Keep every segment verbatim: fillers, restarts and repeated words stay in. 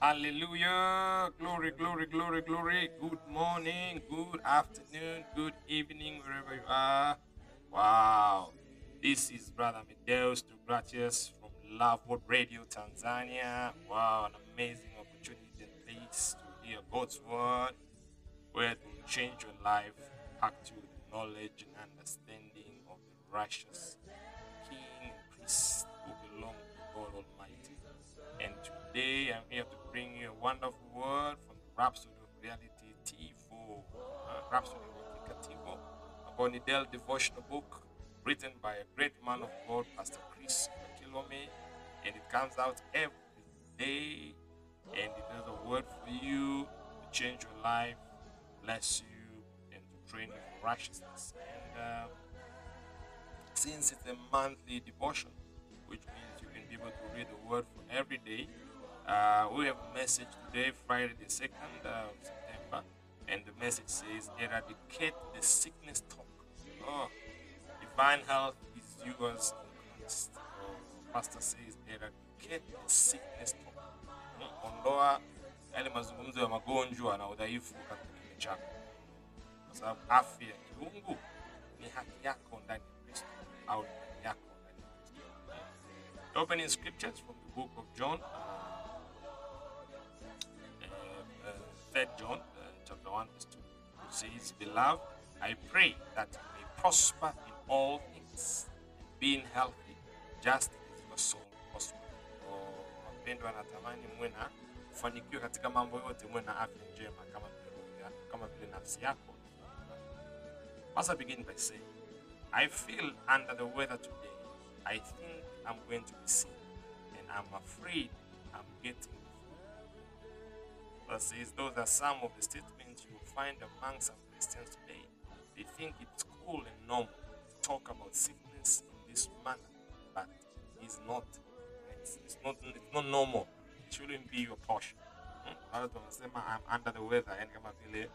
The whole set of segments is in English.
Hallelujah. Glory, glory, glory, glory. Good morning, good afternoon, good evening, wherever you are. Wow. This is Brother Amedeus Deogratias from Love World Radio, Tanzania. Wow, an amazing opportunity and place to hear God's word, where it will change your life back to the knowledge and understanding of the righteous King Christ who belongs to God Almighty. And today I'm here to bring you a wonderful word from the Rhapsody Reality T four, uh, Rhapsody Multicativo, a Bonidel devotional book written by a great man of God, Pastor Chris Kilome, and it comes out every day, and it has a word for you to change your life, bless you, and to train you for righteousness. And uh, since it's a monthly devotion, which means you can be able to read the word for every day, uh, we have a message today, Friday the second of September, and the message says, eradicate the sickness talk. Oh, divine health is yours in Christ. Oh, Pastor says, eradicate the sickness talk. Ondoa yale mazungumzo ya magonjwa na udhaifu katika maisha yako, kwa sababu afya ya kiungu ni haki yako ndani ya Kristo au ndani yako. Opening scriptures from the book of John, third uh, uh, uh, John, uh, chapter one, verse two, who says, "Beloved, I pray that you may prosper in all things, being healthy, just as your soul prospers." Oh, wapendwa, natamani mwe na kufanikiwa katika mambo yote, mwe na afya njema kama vile kama vile nafsi yako. As I begin by saying, I feel under the weather today. I think I'm going to be sick, and I'm afraid I'm getting the flu. That says those are some of the statements you will find among some Christians today. They think it's cool and normal to talk about sickness in this manner, but it's not. It's, it's not. It's not normal. It shouldn't be your portion. I'm under the weather, and I'm feeling.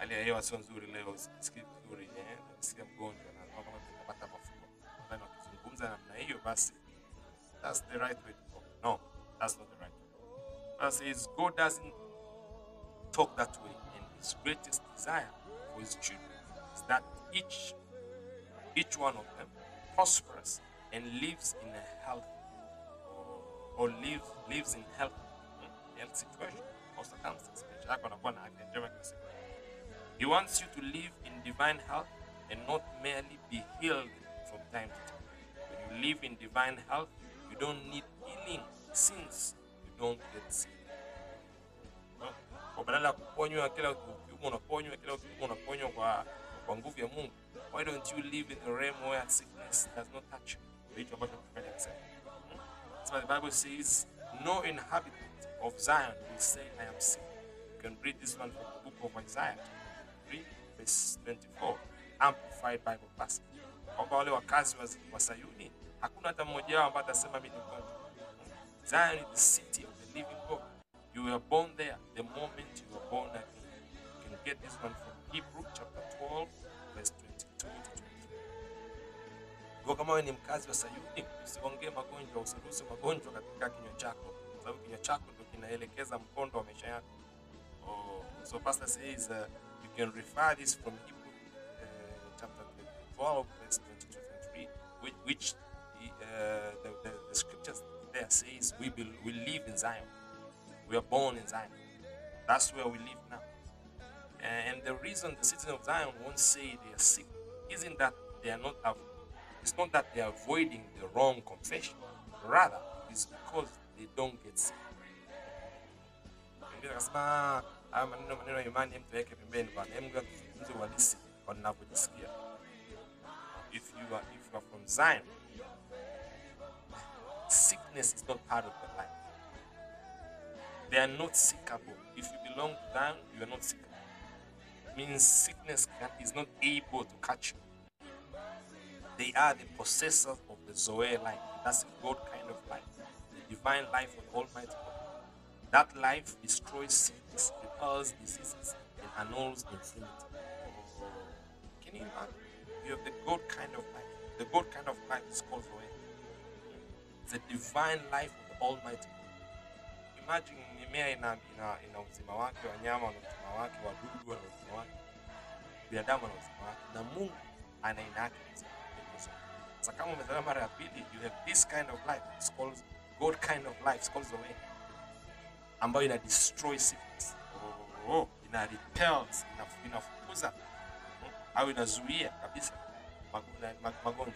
I hear some story levels. Skip story, yeah. Skip going. That's the right way to go. No, that's not the right way. But says God doesn't talk that way, and His greatest desire for His children is that each, each one of them prospers and lives in a health, or, or live, lives in health, health situation or circumstances. He wants you to live in divine health and not merely be healed from time to time. Live in divine health, you don't need healing since you don't get sick. Why don't you live in a realm where sickness does not touch you? That's why the Bible says, no inhabitant of Zion will say, I am sick. You can read this one from the book of Isaiah, three verse twenty-four, Amplified Bible passage. Zion is the city of the living God. You were born there the moment you were born again. You can get this one from Hebrew chapter twelve, verse twenty-two to twenty-three. Kwa kama wewe ni mkazi wa Sayuni, usiongee magonjwa, usiruhusu magonjwa katika kinywa chako, sababu kinywa chako ndio kinaelekeza mkondo wa maisha yako. So Pastor says uh, you can refer this from Hebrew uh, chapter twelve, verse twenty-two to twenty-three, which, which the, uh, the, the, the scriptures there says we will we live in Zion. We are born in Zion. That's where we live now. And the reason the citizens of Zion won't say they are sick isn't that they are not. It's not that they are avoiding the wrong confession. Rather, it's because they don't get sick. If you are if you are from Zion, sickness is not part of your life. They are not sickable. If you belong to Zion, you are not sickable. It means sickness can, is not able to catch you. They are the possessors of the Zoe life. That's a God kind of life, the divine life of Almighty God. That life destroys sickness, repels diseases, and annuls infirmity. Can you imagine? You have the God kind of life. The God kind of life is called Zoe. The divine life of the Almighty God. imagine mimea ina, ina, ina uzima wake, wanyama wana uzima wake, wadudu wana uzima wake, binadamu wana uzima wake, na Mungu ana ina yake uzima wake. Sasa kama umezaliwa mara ya pili, you have this kind of life, it's called God kind of life, it's called the way, ambayo ina destroy sickness, oh, oh, oh. ina repels, inafukuza, ina hmm? au inazuia kabisa magonjwa,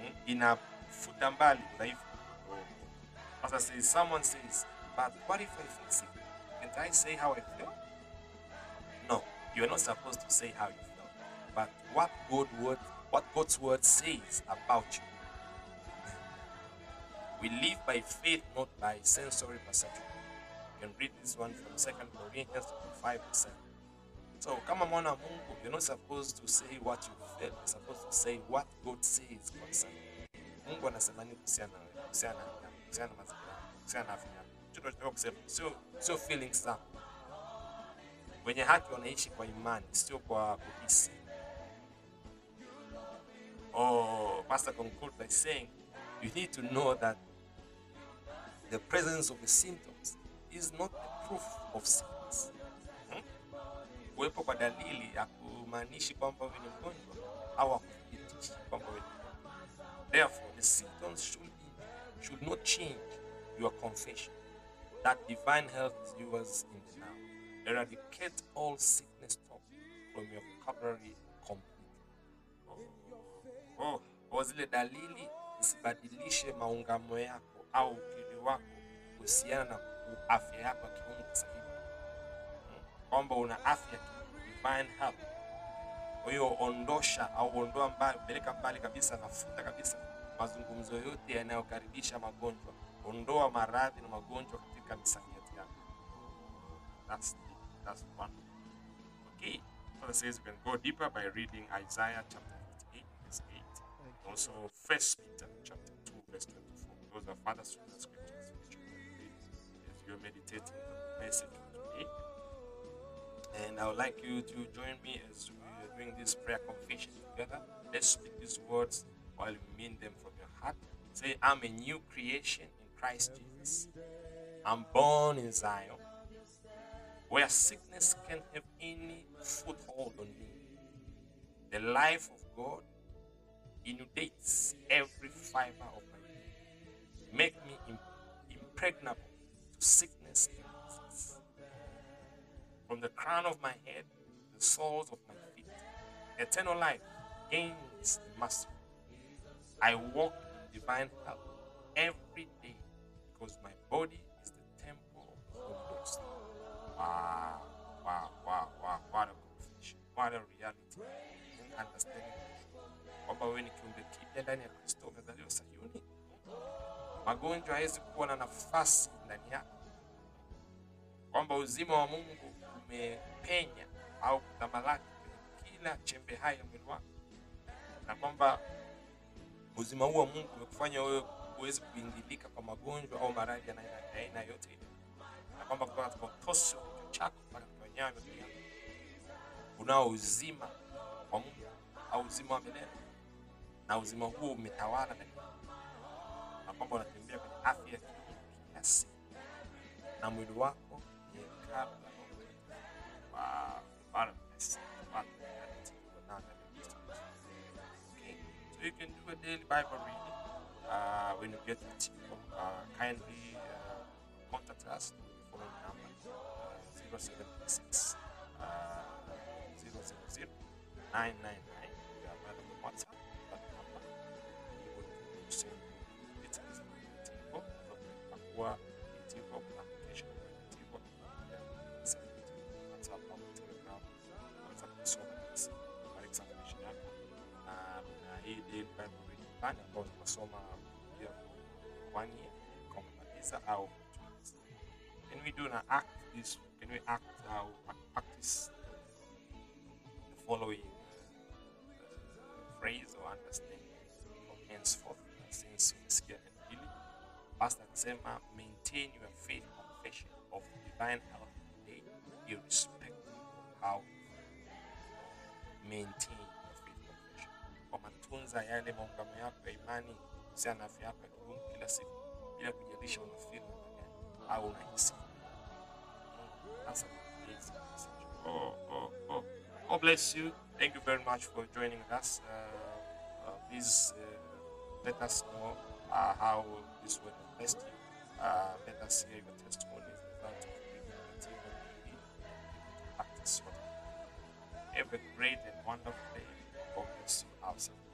hmm? inafuta mbali udhaifu. As I say, someone says, but what if I fix it? Can't I say how I feel? No, you are not supposed to say how you feel, but what God word, what God's word says about you. We live by faith, not by sensory perception. You can read this one from Second Corinthians five and seven. So, kama mwana Mungu, you're not supposed to say what you feel. You're supposed to say what God says concerning you. Mungu anasema nini kuhusiana na kusiana mazingira, kusiana afya. Choto choto kusema, sio sio feelings sana. Wenye haki wanaishi kwa imani, sio kwa kuhisi. Oh, Pastor concludes by saying, you need to know that the presence of the symptoms is not a proof of sickness. Kuwepo kwa dalili hakumaanishi kwamba wewe ni mgonjwa au hakutishi kwamba wewe. Therefore, the symptoms should should not change your confession that divine health is yours in the now. Eradicate all sickness talk from your vocabulary completely. Oh, oh, zile dalili isibadilishe maungamo yako au ukili wako kuhusiana na afya yako kiungo sahihi. Kwamba una afya, divine health. Kwa hiyo ondosha au ondoa mbali, peleka mbali kabisa, nafuta kabisa mazungumzo yote yanayokaribisha magonjwa. Ondoa maradhi na magonjwa katika misamiati yako. That's it. That's one. Okay. So it says we can go deeper by reading Isaiah chapter eight, verse eight. Also First Peter chapter two, verse twenty-four. Those are further scriptures which you can read as you're meditating on the message today. And I would like you to join me as we are doing this prayer confession together. Let's speak these words while you mean them from your heart. Say, I'm a new creation in Christ Jesus. I'm born in Zion, where sickness can't have any foothold on me. The life of God inundates every fiber of my being. Make me impregnable to sickness and disease. From the crown of my head to the soles of my feet, eternal life gains the mastery. I walk in divine health every day because my body is the temple of the Holy Ghost. Wow, wow, wow, wow, what a confession, what a reality. And understanding. Kwamba wewe ni kiumbe kipya ndani ya Kristo umezaliwa Sayuni. Magonjwa hayawezi kuwa na nafasi ndani yako. Kwamba uzima wa Mungu umepenya au kutamalaki kila chembe hai ya mwili wako. Na kwamba uzima huu wa Mungu umekufanya wewe uweze kuingilika kwa magonjwa au maradhi na aina yote ile. Na kwamba kutoka kwa toso chako mpaka kwa nyayo yako unao uzima wa Mungu au uzima wa milele. Na uzima huu umetawala ndani yako. Na kwamba unatembea kwenye afya kila siku. Na mwili wako ni hekalu la Mungu. Wow, what a blessing. What a blessing. You can do a daily Bible reading uh, when you get it. Uh, kindly uh, contact us on the following number uh, zero seven six, zero zero zero, nine nine nine. We are available on WhatsApp. That number. You will send it to the T V O, from the Papua T V O application, T V O, and send it to WhatsApp on the Telegram, WhatsApp on the Software, for examination. Hii daily Bible reading plan ambao tunasoma pia one year kama kabisa au two. Can we do an act this can we act how practice the following uh, phrase or understanding from henceforth since here and really Pastor Tsema, maintain your faith confession of divine health today irrespective of how maintain. Tunza yale maungamo yako ya imani, usiana afya yako ya kila siku bila kujirisha unafili na gani. I will receive. That's an amazing message. Oh, oh, oh. God bless you. Thank you very much for joining us. Uh, uh, please uh, let us know uh, how this will bless you. Uh, let us hear your testimonies about the community that we need to practice. Have a great and wonderful day. God bless you. Awesome.